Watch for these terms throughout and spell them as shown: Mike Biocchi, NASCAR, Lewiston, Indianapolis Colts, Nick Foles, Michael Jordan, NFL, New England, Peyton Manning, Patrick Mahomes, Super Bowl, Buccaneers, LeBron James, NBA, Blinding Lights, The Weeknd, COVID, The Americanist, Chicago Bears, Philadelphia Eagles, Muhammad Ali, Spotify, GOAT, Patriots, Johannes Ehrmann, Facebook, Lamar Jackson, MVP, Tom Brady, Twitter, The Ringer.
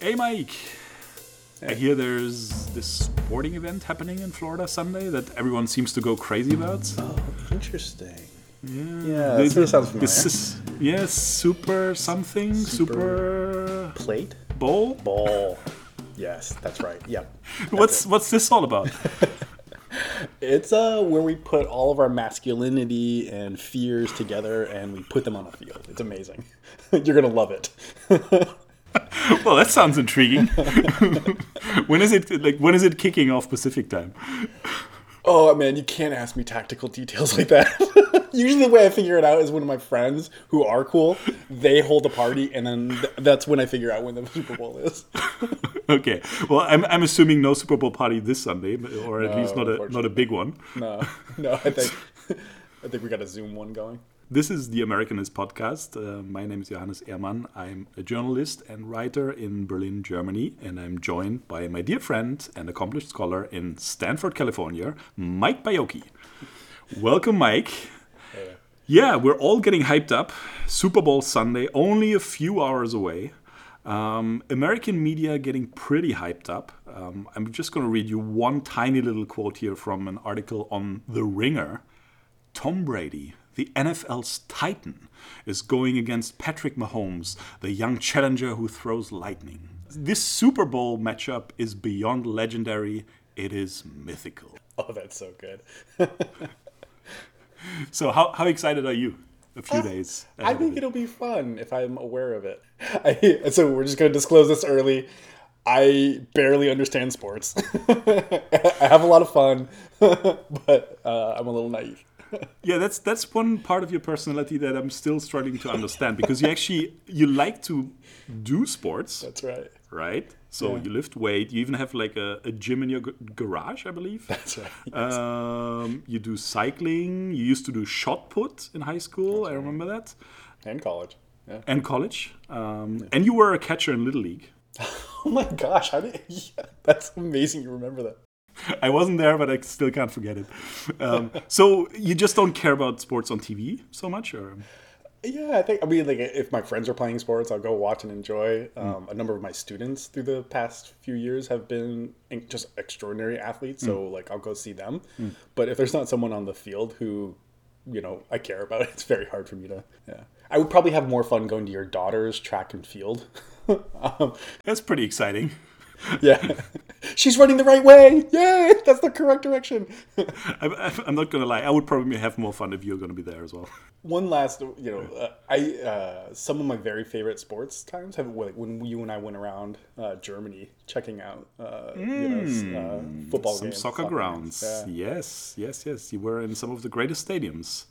Hey, Mike. Hey. I hear there's this sporting event happening in Florida Sunday that everyone seems to go crazy about. Oh, interesting. Yeah, this sounds familiar. This is, yeah, super something, super... Plate? Bowl? Bowl. Yes, that's right. Yep. That's what's this all about? It's where we put all of our masculinity and fears together and we put them on a field. It's amazing. You're going to love it. Well, that sounds intriguing. When is it kicking off Pacific time? Oh, man, you can't ask me tactical details like that. Usually the way I figure it out is when my friends, who are cool, they hold a party, and then that's when I figure out when the Super Bowl is. Okay. Well, I'm assuming no Super Bowl party this Sunday, or at least not a big one. No, I think we got a Zoom one going. This is The Americanist podcast. My name is Johannes Ehrmann. I'm a journalist and writer in Berlin, Germany, and I'm joined by my dear friend and accomplished scholar in Stanford, California, Mike Biocchi. Welcome, Mike. Hey. Yeah, we're all getting hyped up. Super Bowl Sunday, only a few hours away. American media getting pretty hyped up. I'm just going to read you one tiny little quote here from an article on The Ringer. Tom Brady, the NFL's titan, is going against Patrick Mahomes, the young challenger who throws lightning. This Super Bowl matchup is beyond legendary. It is mythical. Oh, that's so good. So how excited are you? A few days. I think it'll be fun if I'm aware of it. So we're just going to disclose this early. I barely understand sports. I have a lot of fun, but I'm a little naive. Yeah, that's one part of your personality that I'm still struggling to understand, because you like to do sports. That's right. Right? So yeah. You lift weight. You even have like a gym in your garage, I believe. That's right. Yes. You do cycling. You used to do shot put in high school. Right. I remember that. And college. Yeah. And college. Yeah. And you were a catcher in Little League. Oh my gosh. That's amazing you remember that. I wasn't there, but I still can't forget it. So you just don't care about sports on TV so much, or? Yeah, I mean, if my friends are playing sports, I'll go watch and enjoy. A number of my students through the past few years have been just extraordinary athletes, so I'll go see them. But if there's not someone on the field who, I care about, it's very hard for me to. Yeah, I would probably have more fun going to your daughter's track and field. That's pretty exciting. Yeah. She's running the right way. Yay! That's the correct direction. I'm not going to lie. I would probably have more fun if you're going to be there as well. One last, some of my very favorite sports times have when you and I went around Germany checking out football games. Some soccer grounds. Yeah. Yes. You were in some of the greatest stadiums.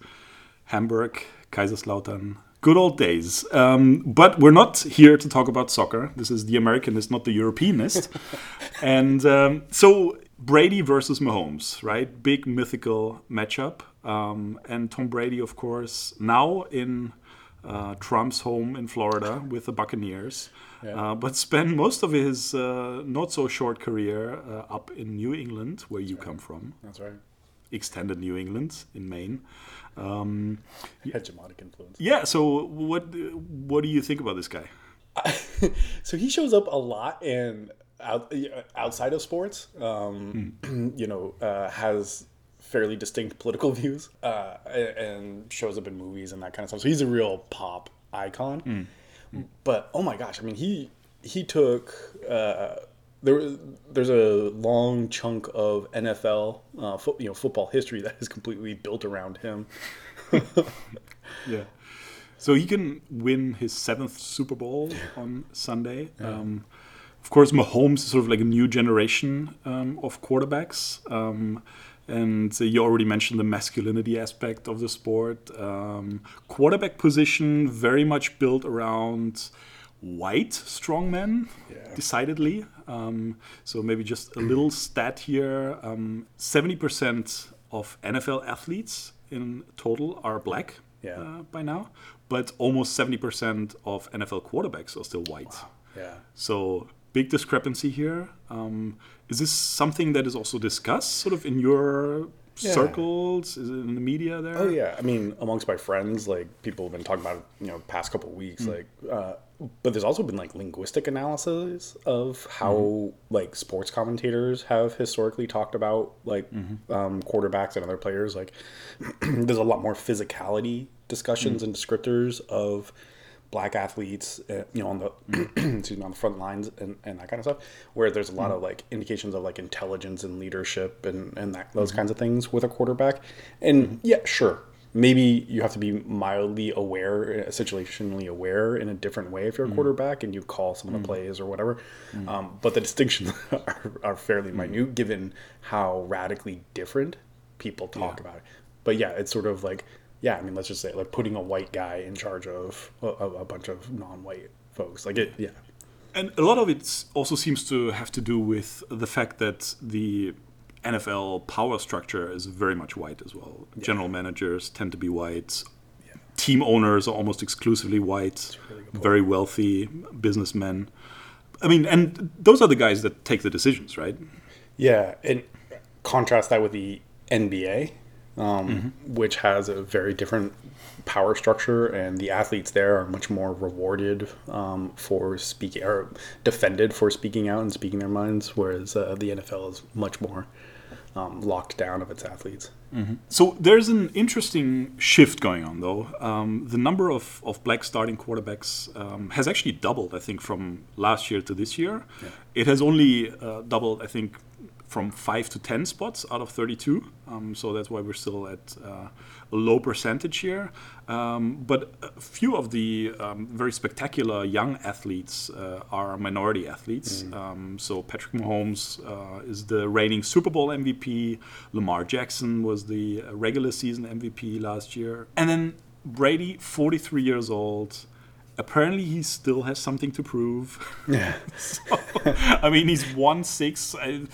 Hamburg, Kaiserslautern. Good old days. But we're not here to talk about soccer. This is The Americanist, not The Europeanist. And so Brady versus Mahomes, right? Big mythical matchup. And Tom Brady, of course, now in Trump's home in Florida with the Buccaneers. Yeah. But spent most of his not-so-short career up in New England, where you come from. That's right. Extended New England in Maine. Hegemonic influence. Yeah, so what do you think about this guy? So he shows up a lot in outside of sports. Has fairly distinct political views and shows up in movies and that kind of stuff. So he's a real pop icon. But oh my gosh, I mean he took There's a long chunk of NFL, football history that is completely built around him. Yeah, so he can win his 7th Super Bowl on Sunday. Yeah. Of course, Mahomes is sort of like a new generation of quarterbacks, and you already mentioned the masculinity aspect of the sport. Quarterback position very much built around white strongmen, decidedly. So maybe just a little stat here. 70% of NFL athletes in total are black by now, but almost 70% of NFL quarterbacks are still white. Wow. Yeah. So big discrepancy here. Is this something that is also discussed sort of in your circles? Is it in the media there? Oh, yeah. I mean, amongst my friends, like, people have been talking about it, you know, past couple of weeks. Mm-hmm. But there's also been, like, linguistic analysis of how, mm-hmm. like, sports commentators have historically talked about, like, mm-hmm. Quarterbacks and other players. Like, there's a lot more physicality discussions mm-hmm. and descriptors of black athletes, you know, on the excuse me, on the front lines and that kind of stuff, where there's a lot of like indications of like intelligence and leadership and that, those kinds of things with a quarterback. And yeah, sure, maybe you have to be mildly aware, situationally aware in a different way if you're a quarterback and you call some of the plays or whatever. But the distinctions are fairly minute given how radically different people talk about it. But yeah, it's sort of like, yeah, I mean, let's just say, like, putting a white guy in charge of a bunch of non-white folks. Like, it, yeah. And a lot of it also seems to have to do with the fact that the NFL power structure is very much white as well. Yeah. General managers tend to be white. Yeah. Team owners are almost exclusively white. Really very wealthy businessmen. I mean, and those are the guys that take the decisions, right? Yeah, and contrast that with the NBA. Which has a very different power structure, and the athletes there are much more rewarded for speaking, or defended for speaking out and speaking their minds, whereas the NFL is much more locked down of its athletes. So there's an interesting shift going on, though. The number of black starting quarterbacks has actually doubled, I think, from last year to this year. Yeah. It has only doubled, I think, from 5 to 10 spots out of 32. So that's why we're still at a low percentage here. But a few of the very spectacular young athletes are minority athletes. So Patrick Mahomes is the reigning Super Bowl MVP. Lamar Jackson was the regular season MVP last year. And then Brady, 43 years old. Apparently, he still has something to prove. Yeah. So, I mean, he's 1-6.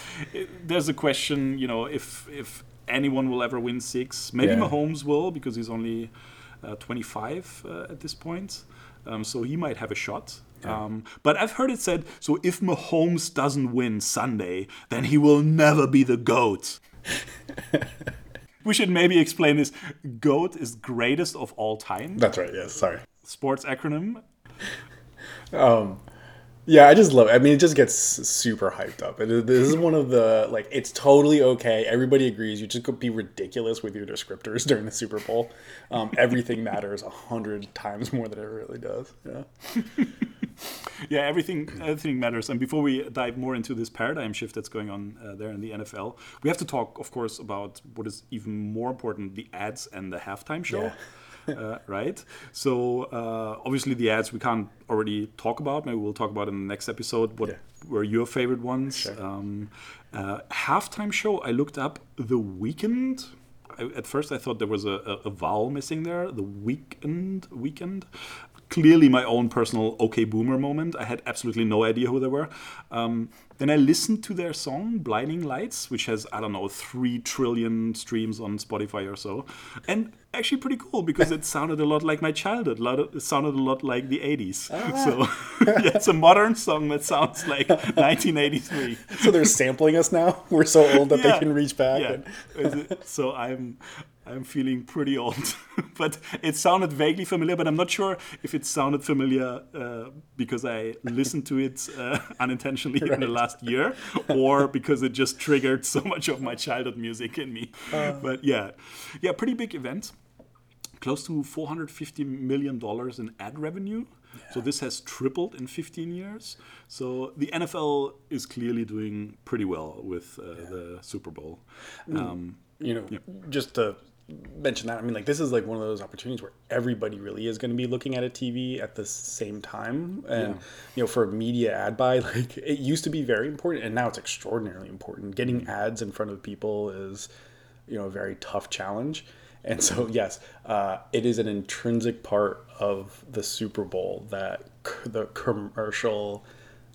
There's a question, you know, if anyone will ever win 6. Maybe Mahomes will, because he's only 25 at this point. So he might have a shot. Yeah. But I've heard it said, so if Mahomes doesn't win Sunday, then he will never be the GOAT. We should maybe explain this. GOAT is greatest of all time. That's right, yes, sorry. Sports acronym. Yeah, I just love it. I mean, it just gets super hyped up. This is one of the, like, it's totally okay. Everybody agrees. You just could be ridiculous with your descriptors during the Super Bowl. Everything matters 100 times more than it really does. Yeah. Yeah, everything matters. And before we dive more into this paradigm shift that's going on there in the NFL, we have to talk, of course, about what is even more important, the ads and the halftime show. Yeah. Right? So obviously the ads we can't already talk about. Maybe we'll talk about in the next episode what were your favorite ones. Sure. Halftime show, I looked up The Weeknd. At first I thought there was a vowel missing there. The Weeknd. Clearly my own personal OK Boomer moment. I had absolutely no idea who they were. Then I listened to their song, Blinding Lights, which has, I don't know, 3 trillion streams on Spotify or so. And actually pretty cool, because it sounded a lot like my childhood. It sounded a lot like the 80s. So it's a modern song that sounds like 1983. So they're sampling us now? We're so old that they can reach back? Yeah. So I'm feeling pretty old, but it sounded vaguely familiar, but I'm not sure if it sounded familiar because I listened to it unintentionally in the last year, or because it just triggered so much of my childhood music in me. But yeah, pretty big event, close to $450 million in ad revenue. Yeah. So this has tripled in 15 years. So the NFL is clearly doing pretty well with the Super Bowl. You know, just to mention that, I mean, like, this is like one of those opportunities where everybody really is going to be looking at a TV at the same time. And, you know, for a media ad buy, like, it used to be very important, and now it's extraordinarily important. Getting ads in front of people is, you know, a very tough challenge. And so, yes, it is an intrinsic part of the Super Bowl that the commercial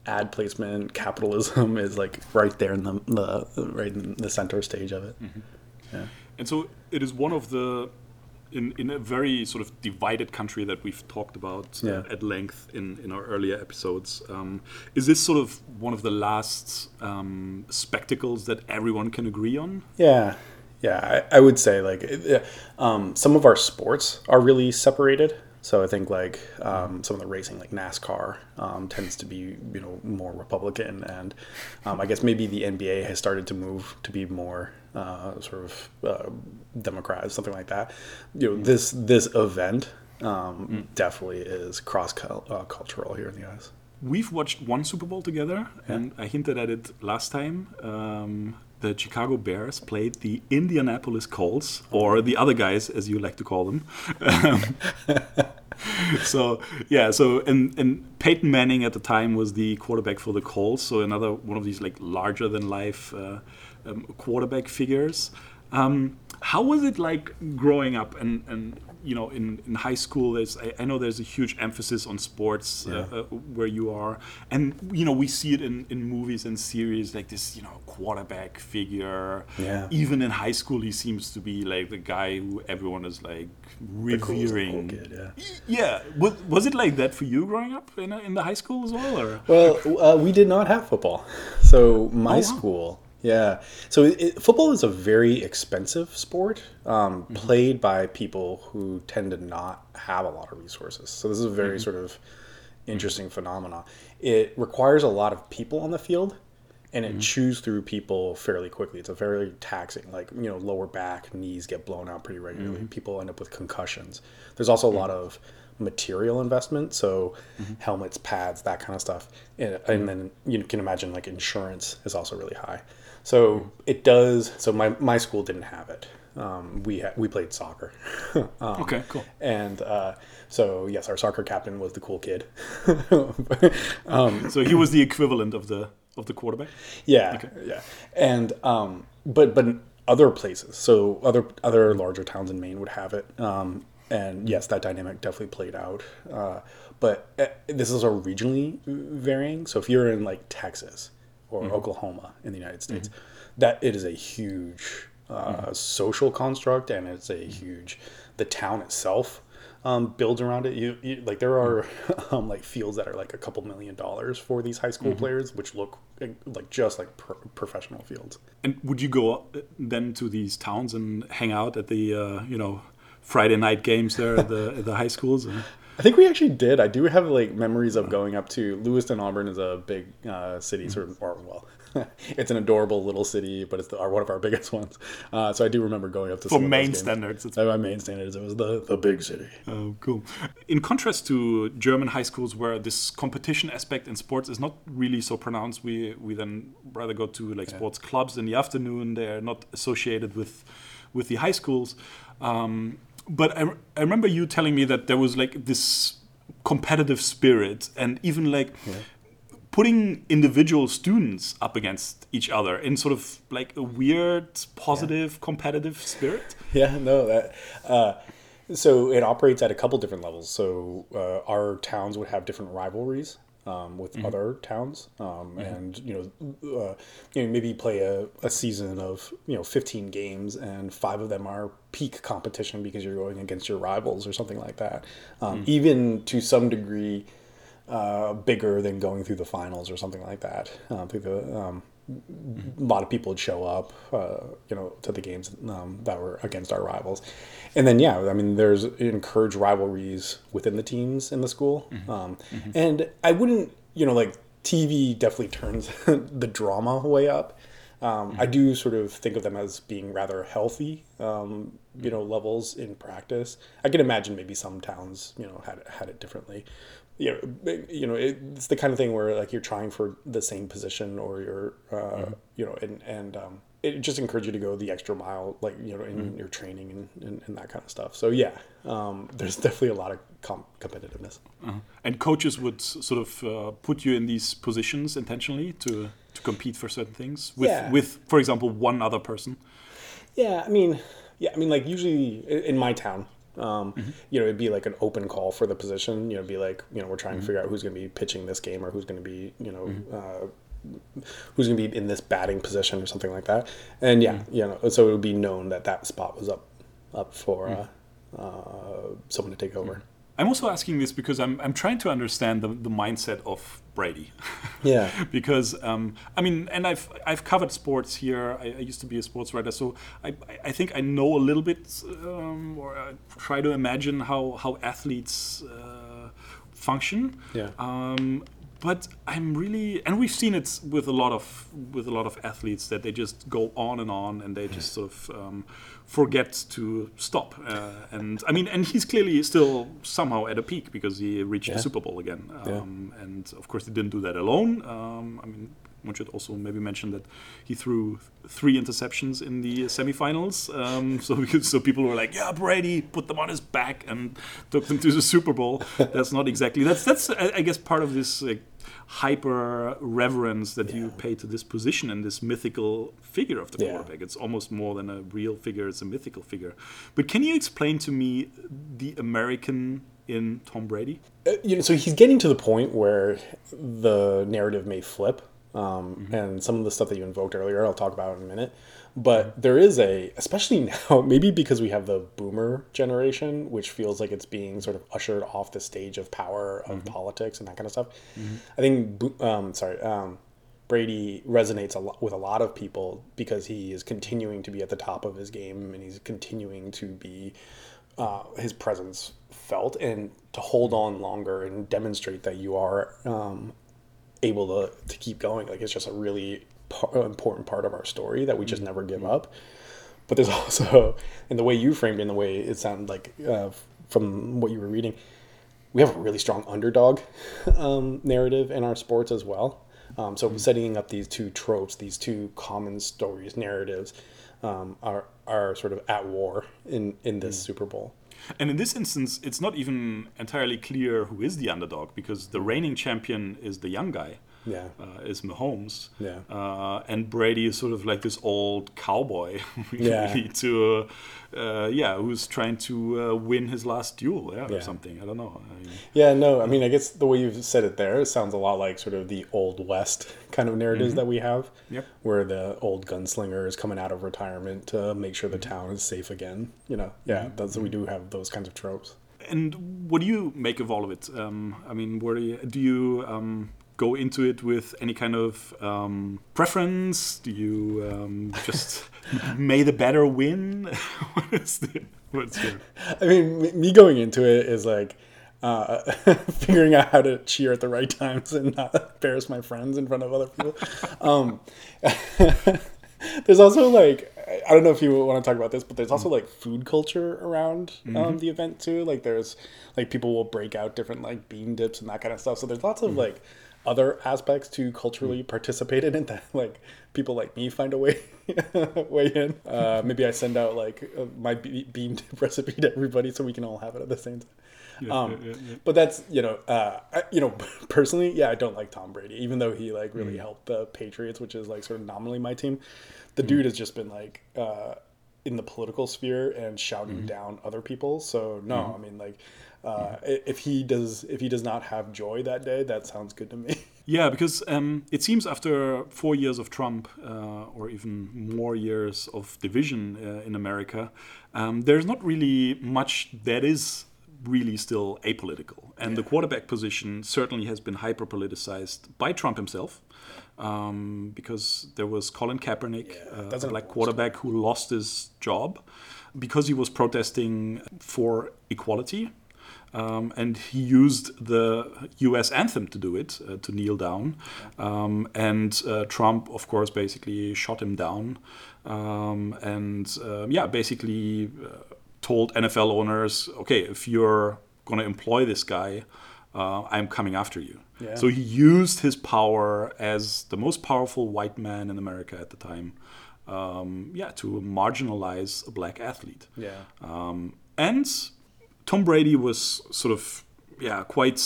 ad placement capitalism is, like, right there in the center stage of it. Mm-hmm. Yeah. And so it is one of the, in a very sort of divided country that we've talked about at length in our earlier episodes. Is this sort of one of the last spectacles that everyone can agree on? Yeah. Yeah, I would say like some of our sports are really separated. So I think like some of the racing, like NASCAR, tends to be, you know, more Republican, and I guess maybe the NBA has started to move to be more sort of Democrat, something like that. You know, this event definitely is cross-cultural here in the U.S. We've watched one Super Bowl together, and I hinted at it last time. The Chicago Bears played the Indianapolis Colts, or the other guys, as you like to call them. So Peyton Manning at the time was the quarterback for the Colts. So another one of these like larger than life quarterback figures. How was it like growing up and you know, in high school, I know there's a huge emphasis on sports where you are. And, you know, we see it in movies and series, like this, you know, quarterback figure. Yeah. Even in high school, he seems to be like the guy who everyone is like revering. The cool kid, yeah. Was it like that for you growing up in the high school as well? Or? Well, we did not have football. So my school... Yeah. So football is a very expensive sport played by people who tend to not have a lot of resources. So this is a very sort of interesting phenomenon. It requires a lot of people on the field, and it chews through people fairly quickly. It's a very taxing, like, you know, lower back, knees get blown out pretty regularly. People end up with concussions. There's also a lot of material investment, so helmets, pads, that kind of stuff. And then you can imagine like insurance is also really high. So it does. So my school didn't have it. We played soccer. Okay, cool. And so yes, our soccer captain was the cool kid. So he was the equivalent of the quarterback. Yeah, okay. Yeah. And but other places, so other larger towns in Maine would have it. And yes, that dynamic definitely played out. But this is all regionally varying. So if you're in like Texas or Oklahoma in the United States, that it is a huge social construct, and it's a huge, the town itself builds around it. You like there are like fields that are like a couple $1 million for these high school players, which look like just like professional fields. And would you go up then to these towns and hang out at the, you know, Friday night games there at the high schools? I think we actually did. I do have like memories of going up to Lewiston. Auburn is a big city, sort of, or well, it's an adorable little city, but it's one of our biggest ones. So I do remember going up to some of those games. By Maine standards, it was the big city. Oh, cool. In contrast to German high schools, where this competition aspect in sports is not really so pronounced, we then rather go to like sports clubs in the afternoon. They are not associated with the high schools. But I remember you telling me that there was like this competitive spirit, and even like putting individual students up against each other in sort of like a weird, positive, competitive spirit. Yeah, no, that... so it operates at a couple different levels. So our towns would have different rivalries with other towns, and you know, maybe play a season of 15 games, and 5 of them are peak competition because you're going against your rivals or something like that. Even to some degree, bigger than going through the finals or something like that. A lot of people would show up, you know, to the games that were against our rivals. And then, I mean, there's encouraged rivalries within the teams in the school. And I wouldn't, you know, like TV definitely turns the drama way up. I do sort of think of them as being rather healthy, you know, levels in practice. I can imagine maybe some towns, you know, had it differently. You know, it's the kind of thing where like you're trying for the same position, or you're, you know, and it just encourages you to go the extra mile, like, you know, in your training and that kind of stuff. So there's definitely a lot of competitiveness. And coaches would sort of put you in these positions intentionally to compete for certain things with, for example, one other person. I mean, like usually in my town. You know, it'd be like an open call for the position. You know, it'd be like, you know, we're trying to figure out who's going to be pitching this game, or who's going to be, you know, who's going to be in this batting position or something like that. And you know, so it would be known that spot was up for someone to take over. I'm also asking this because I'm trying to understand the mindset of Brady. Yeah. Because I mean, and I've covered sports here. I used to be a sports writer, so I think I know a little bit, or I try to imagine how athletes function. Yeah. But I'm really, and we've seen it with a lot of athletes that they just go on, and they just sort of forget to stop. And I mean, and he's clearly still somehow at a peak because he reached the Super Bowl again. And of course, he didn't do that alone. I mean, one should also maybe mention that he threw 3 interceptions in the semifinals. So people were like, "Yeah, Brady put them on his back and took them to the Super Bowl." That's not exactly. That's I guess part of this hyper reverence that you pay to this position and this mythical figure of the quarterback. It's almost more than a real figure; it's a mythical figure. But can you explain to me the American in Tom Brady? So he's getting to the point where the narrative may flip. And some of the stuff that you invoked earlier, I'll talk about in a minute. But there is especially now, maybe because we have the boomer generation, which feels like it's being sort of ushered off the stage of power of politics and that kind of stuff. Mm-hmm. I think, Brady resonates a lot with a lot of people because he is continuing to be at the top of his game, and he's continuing to be his presence felt, and to hold on longer and demonstrate that you are able to keep going. Like, it's just a really important part of our story that we just never give up. But there's also, and the way you framed it, in the way it sounded like from what you were reading, we have a really strong underdog narrative in our sports as well. So setting up these two tropes, these two common stories, narratives, are sort of at war in this Super Bowl. And in this instance, it's not even entirely clear who is the underdog, because the reigning champion is the young guy, is Mahomes, and Brady is sort of like this old cowboy, who's trying to win his last duel, or something. I don't know. I guess the way you've said it there, it sounds a lot like sort of the old west kind of narratives that we have, where the old gunslinger is coming out of retirement to make sure the town is safe again. We do have those kinds of tropes. And what do you make of all of it? Go into it with any kind of preference? Do you just may the better win? I mean, me going into it is like figuring out how to cheer at the right times and not embarrass my friends in front of other people. There's also like, I don't know if you want to talk about this, but there's also like food culture around the event too. Like there's like people will break out different like bean dips and that kind of stuff. So there's lots of like other aspects to culturally participate in that like people like me find a way in. Maybe I send out like my bean dip recipe to everybody so we can all have it at the same time. But that's, personally, I don't like Tom Brady, even though he like really helped the Patriots, which is like sort of nominally my team. The dude has just been like in the political sphere and shouting down other people. So no, I mean like if he does not have joy that day, that sounds good to me. Yeah, because it seems after 4 years of Trump or even more years of division in America, there's not really much that is really still apolitical. And the quarterback position certainly has been hyper-politicized by Trump himself, because there was Colin Kaepernick, a black quarterback who lost his job because he was protesting for equality. And he used the U.S. anthem to do it, to kneel down. And Trump, of course, basically shot him down. Told NFL owners, okay, if you're going to employ this guy, I'm coming after you. Yeah. So he used his power as the most powerful white man in America at the time, to marginalize a black athlete. Yeah. And Tom Brady was sort of, quite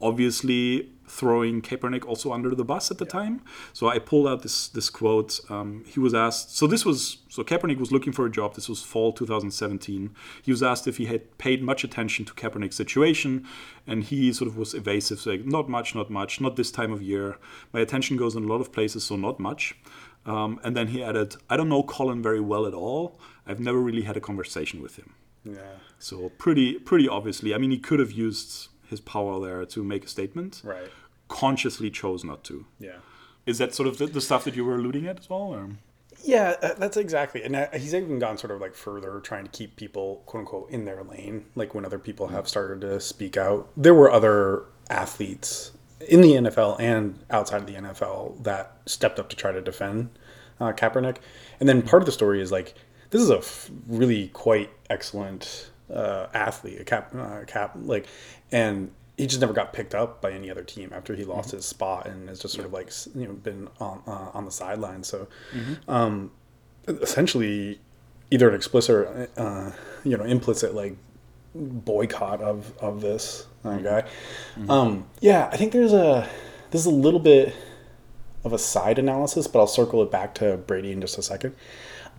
obviously throwing Kaepernick also under the bus at the time. So I pulled out this quote. He was asked, so Kaepernick was looking for a job. This was fall 2017. He was asked if he had paid much attention to Kaepernick's situation, and he sort of was evasive, saying, not much, not this time of year. My attention goes in a lot of places, so not much. And then he added, I don't know Colin very well at all. I've never really had a conversation with him. Yeah. So pretty obviously. I mean, he could have used his power there to make a statement. Right. Consciously chose not to. Yeah. Is that sort of the stuff that you were alluding at as well? Or? Yeah, that's exactly. And he's even gone sort of like further, trying to keep people, quote unquote, in their lane. Like when other people have started to speak out, there were other athletes in the NFL and outside of the NFL that stepped up to try to defend Kaepernick. And then part of the story is like, this is a really quite excellent athlete, and he just never got picked up by any other team after he lost his spot and has just sort of like, you know, been on the sideline. So essentially either an explicit or, you know, implicit like boycott of this guy. Yeah, I think there's a little bit of a side analysis, but I'll circle it back to Brady in just a second.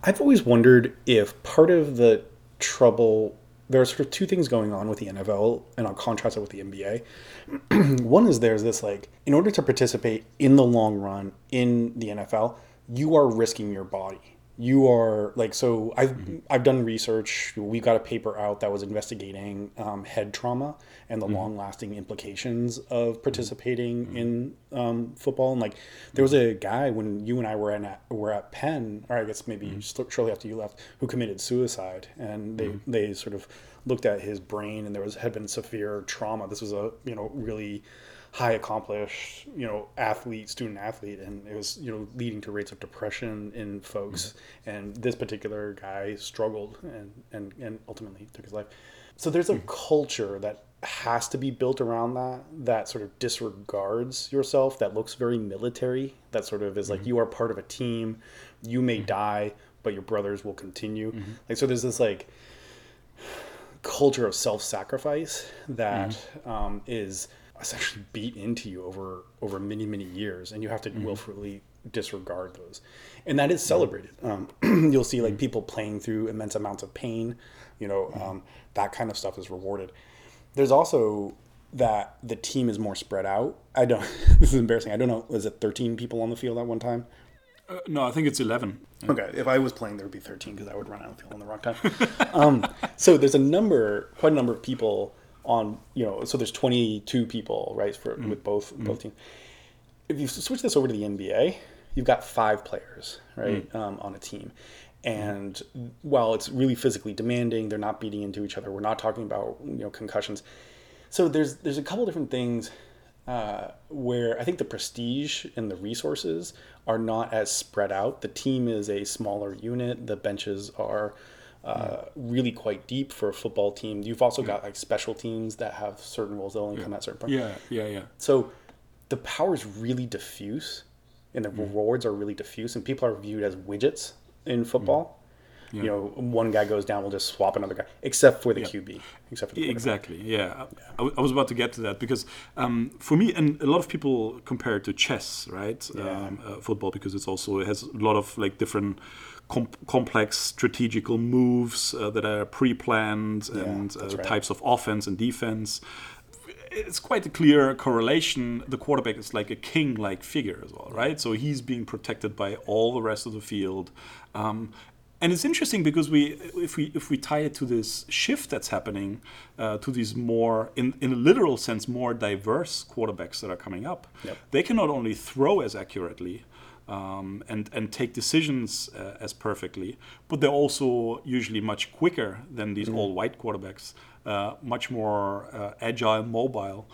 I've always wondered if part of the trouble, there are sort of two things going on with the NFL, and I'll contrast it with the NBA. One is there's this, like, in order to participate in the long run in the NFL, you are risking your body. You are, like, so I've done research. We got a paper out that was investigating head trauma and the long-lasting implications of participating in football. And, like, there was a guy when you and I were at Penn, or I guess maybe shortly after you left, who committed suicide. And they sort of looked at his brain, and had been severe trauma. This was a, you know, really high accomplished, you know, student athlete, and it was, you know, leading to rates of depression in folks. And this particular guy struggled and ultimately took his life. So there's a culture that has to be built around that sort of disregards yourself, that looks very military, that sort of is like, you are part of a team, you may die, but your brothers will continue. Like, so there's this like culture of self-sacrifice that is essentially beat into you over many years, and you have to willfully disregard those, and that is celebrated. You'll see like people playing through immense amounts of pain, you know, that kind of stuff is rewarded. There's also that the team is more spread out. This is embarrassing. I don't know, was it 13 people on the field at one time? No, I think it's 11. Yeah. Okay, if I was playing, there would be 13 because I would run out of the field on the wrong time. So there's quite a number of people on, you know, so there's 22 people, right, for with both teams. If you switch this over to the NBA, you've got 5 players, right, on a team. And while it's really physically demanding, they're not beating into each other. We're not talking about, you know, concussions. So there's a couple different things where I think the prestige and the resources are not as spread out. The team is a smaller unit. The benches are really quite deep for a football team. You've also got like special teams that have certain roles that only come at certain points. Yeah. So the power is really diffuse, and the rewards are really diffuse, and people are viewed as widgets in football. Yeah. You know, one guy goes down, we'll just swap another guy, except for the QB. Except for the exactly. Yeah. I was about to get to that because for me, and a lot of people compare it to chess, right? Football, because it has a lot of like different complex strategical moves that are pre-planned and types of offense and defense. It's quite a clear correlation. The quarterback is like a king-like figure as well, right? So he's being protected by all the rest of the field. And it's interesting because if we tie it to this shift that's happening to these more, in a literal sense, more diverse quarterbacks that are coming up, they can not only throw as accurately and take decisions as perfectly, but they're also usually much quicker than these all-white quarterbacks, much more agile, mobile.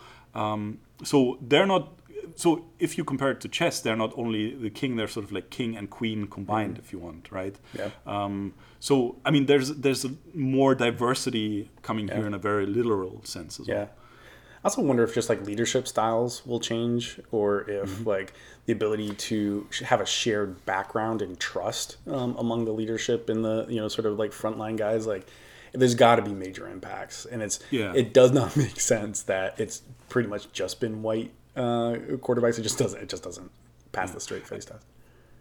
So they're not. So if you compare it to chess, they're not only the king; they're sort of like king and queen combined, if you want, right? Yeah. So I mean, there's more diversity coming here in a very literal sense as well. I also wonder if just like leadership styles will change, or if like the ability to have a shared background and trust among the leadership and the, you know, sort of like frontline guys. Like, there's got to be major impacts, and it does not make sense that it's pretty much just been white quarterbacks. It just doesn't pass the straight face test.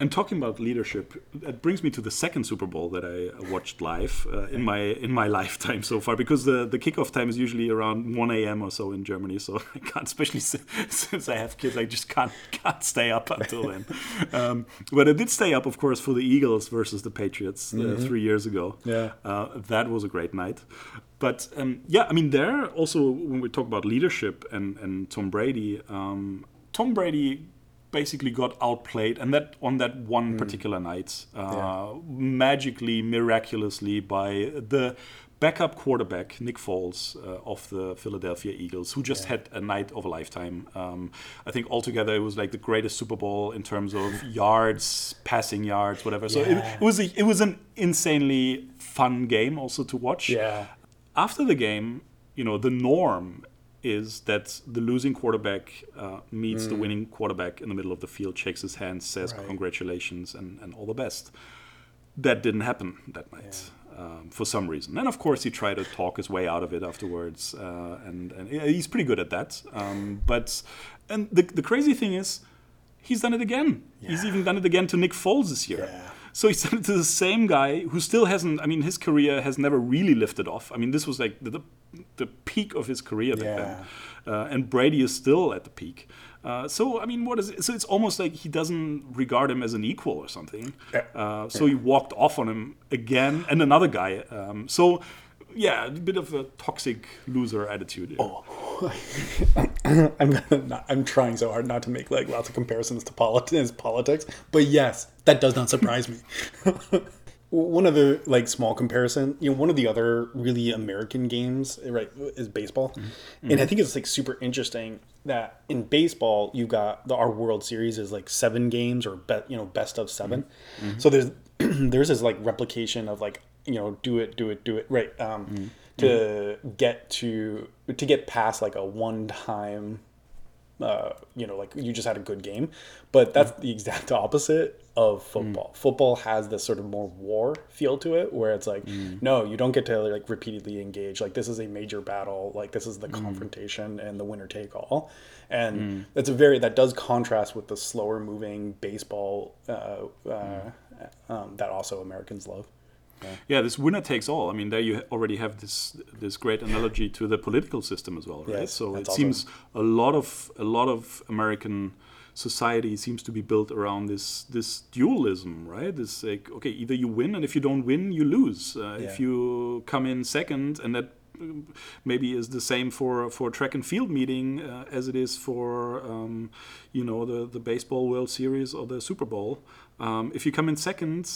And talking about leadership, that brings me to the second Super Bowl that I watched live in my lifetime so far, because the kickoff time is usually around 1 a.m. or so in Germany. So I can't, especially since I have kids, I just can't stay up until then. But I did stay up, of course, for the Eagles versus the Patriots 3 years ago. Yeah, that was a great night. But there also, when we talk about leadership and Tom Brady basically got outplayed, and that on that one particular night, magically, miraculously, by the backup quarterback, Nick Foles, of the Philadelphia Eagles, who just had a night of a lifetime. I think altogether it was like the greatest Super Bowl in terms of yards, passing yards, whatever. So it was an insanely fun game also to watch. Yeah. After the game, the norm is that the losing quarterback meets the winning quarterback in the middle of the field, shakes his hand, says congratulations and all the best. That didn't happen that night for some reason. And of course he tried to talk his way out of it afterwards, and he's pretty good at that. But the crazy thing is, he's done it again. Yeah. He's even done it again to Nick Foles this year. Yeah. So he sent it to the same guy who still hasn't, his career has never really lifted off. This was like the peak of his career back then. And Brady is still at the peak. What is it? So it's almost like he doesn't regard him as an equal or something. So he walked off on him again, and another guy. A bit of a toxic loser attitude. Oh, I'm trying so hard not to make like lots of comparisons to politics, but yes, that does not surprise me. One other small comparison, one of the other really American games, right, is baseball, and I think it's super interesting that in baseball you got our World Series is like 7 games or best of 7, so there's this replication of do it, right? To get past a one-time, you just had a good game, but that's the exact opposite of football. Football has this sort of more war feel to it, where it's no, you don't get to repeatedly engage. This is a major battle. This is the confrontation and the winner take all, and that's that does contrast with the slower moving baseball that also Americans love. Yeah, this winner takes all. There you already have this great analogy to the political system as well, right? Yes, so it seems a lot of American society seems to be built around this dualism, right? This either you win, and if you don't win, you lose. If you come in second, and that maybe is the same for track and field meeting as it is for the baseball World Series or the Super Bowl. If you come in second,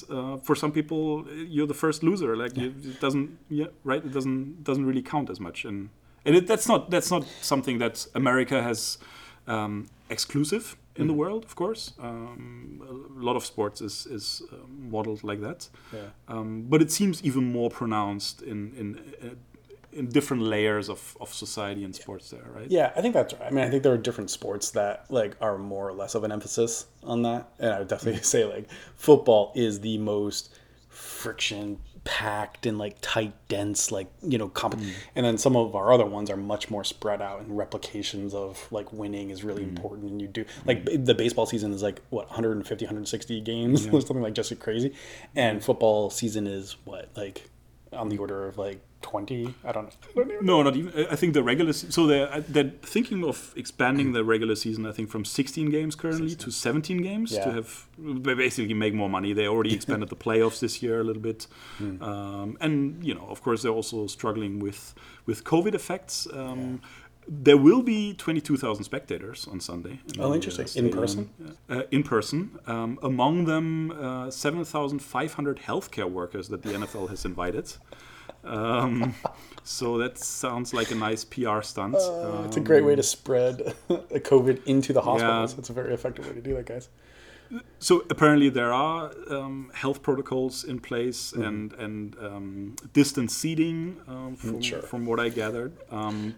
for some people you're the first loser. It doesn't really count as much. And that's not something that America has exclusive in the world. Of course, a lot of sports is modeled like that. Yeah. But it seems even more pronounced in different layers of society and sports there, right? Yeah, I think that's right. I think there are different sports that are more or less of an emphasis on that. And I would definitely say football is the most friction packed and tight, dense, and then some of our other ones are much more spread out, and replications of winning is really important. And you do the baseball season is 150, 160 games or something just crazy. And football season is on the order of 20. I don't know. No, not even. I think the regular so they're thinking of expanding the regular season, I think, from 16 games currently to 17 games to have basically make more money. They already expanded the playoffs this year a little bit. Of course they're also struggling with COVID effects. There will be 22,000 spectators on Sunday. Interesting. In person? In person. Among them, 7,500 healthcare workers that the NFL has invited. So that sounds like a nice PR stunt. It's a great way to spread COVID into the hospitals. Yeah. It's a very effective way to do that, guys. So apparently there are health protocols in place and distance seating from what I gathered.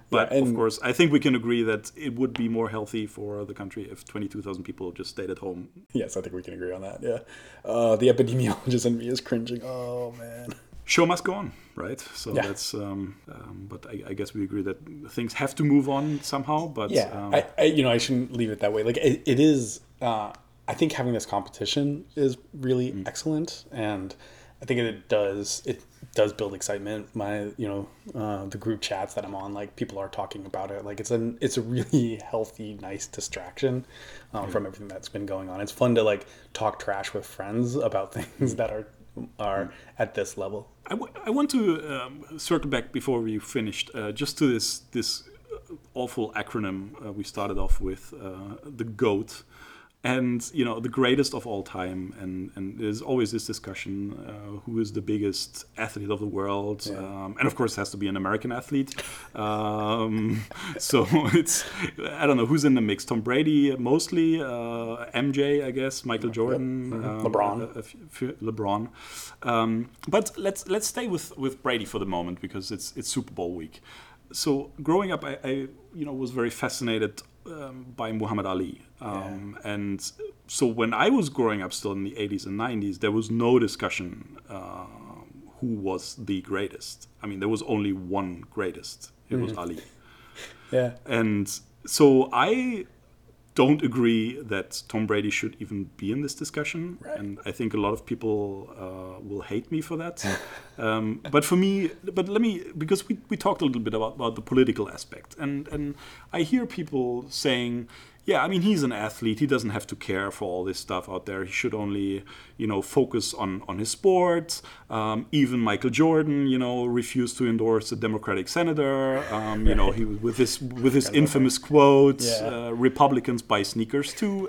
But of course, I think we can agree that it would be more healthy for the country if 22,000 people just stayed at home. Yes, I think we can agree on that. Yeah, the epidemiologist in me is cringing. Oh man. Show must go on, right? So that's. But I guess we agree that things have to move on somehow. But I shouldn't leave it that way. It is. I think having this competition is really excellent, and I think it does build excitement. My, the group chats that I'm on, like, people are talking about it. Like, it's a really healthy, nice distraction from everything that's been going on. It's fun to, like, talk trash with friends about things that are at this level. I want to circle back before we finished, just to this awful acronym we started off with, the GOAT. And, the greatest of all time. And there's always this discussion, who is the biggest athlete of the world? Yeah. And, of course, it has to be an American athlete. So it's, I don't know, who's in the mix? Tom Brady, mostly. MJ, I guess. Michael Jordan. Yep. LeBron. LeBron. But let's stay with Brady for the moment, because it's Super Bowl week. So growing up, I was very fascinated by Muhammad Ali. And so when I was growing up, still in the 80s and 90s, there was no discussion who was the greatest. I mean, there was only one greatest. It was Ali. Yeah. And so I don't agree that Tom Brady should even be in this discussion. Right. And I think a lot of people will hate me for that. Because we talked a little bit about the political aspect. And I hear people saying, yeah, I mean, he's an athlete. He doesn't have to care for all this stuff out there. He should only, focus on his sport. Even Michael Jordan, refused to endorse a Democratic senator. He with his infamous quotes, Republicans buy sneakers too,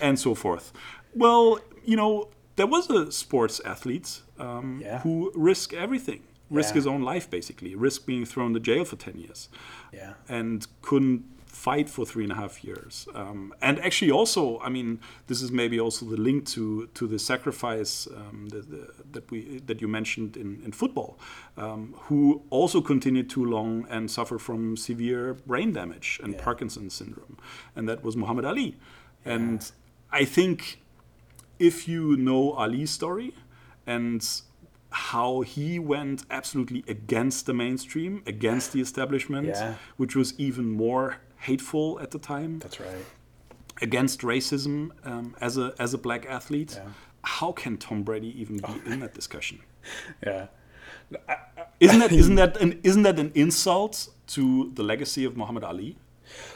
and so forth. Well, there was a sports athlete who risked everything. Risked his own life, basically. Risked being thrown to jail for 10 years. Yeah. And couldn't fight for 3.5 years. And actually also, I mean, this is maybe also the link to the sacrifice that you mentioned in football, who also continued too long and suffered from severe brain damage and Parkinson's syndrome. And that was Muhammad Ali. Yeah. And I think if you know Ali's story and how he went absolutely against the mainstream, against the establishment, which was even more hateful at the time. That's right. Against racism as a black athlete. Yeah. How can Tom Brady even be in that discussion? Yeah. Isn't that an insult to the legacy of Muhammad Ali?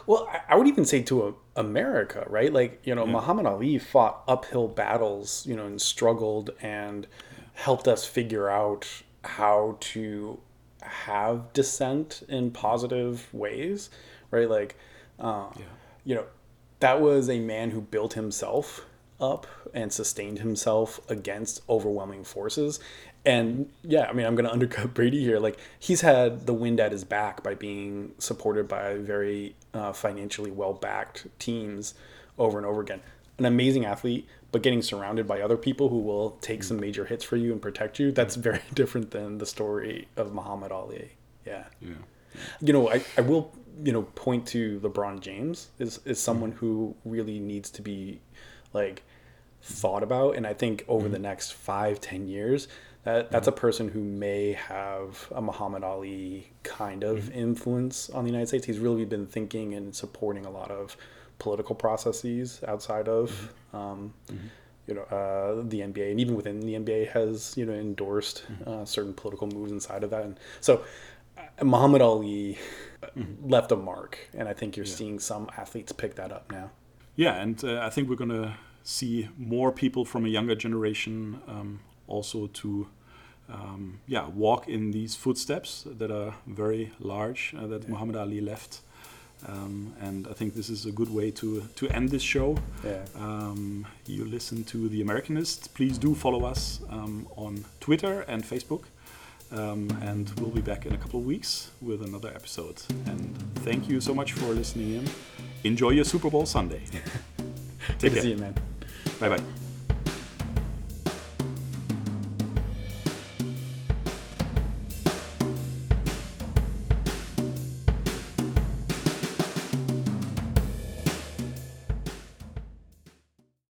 Well, I would even say to America, right? Like, Muhammad Ali fought uphill battles, and struggled and helped us figure out how to have dissent in positive ways. Right, like, that was a man who built himself up and sustained himself against overwhelming forces. And I'm going to undercut Brady here. Like, he's had the wind at his back by being supported by very financially well-backed teams over and over again. An amazing athlete, but getting surrounded by other people who will take some major hits for you and protect you, that's very different than the story of Muhammad Ali. Yeah. Yeah. I will... point to LeBron James is someone who really needs to be like thought about, and I think over the next 5-10 years that's a person who may have a Muhammad Ali kind of influence on the United States. He's really been thinking and supporting a lot of political processes outside of the NBA, and even within the NBA has endorsed certain political moves inside of that. And so Muhammad Ali left a mark, and I think you're seeing some athletes pick that up now. Yeah, and I think we're going to see more people from a younger generation also to walk in these footsteps that are very large that Muhammad Ali left. And I think this is a good way to end this show. Yeah. You listen to The Americanist. Please do follow us on Twitter and Facebook. And we'll be back in a couple of weeks with another episode. And thank you so much for listening in. Enjoy your Super Bowl Sunday. Take care. See you, man. Bye-bye.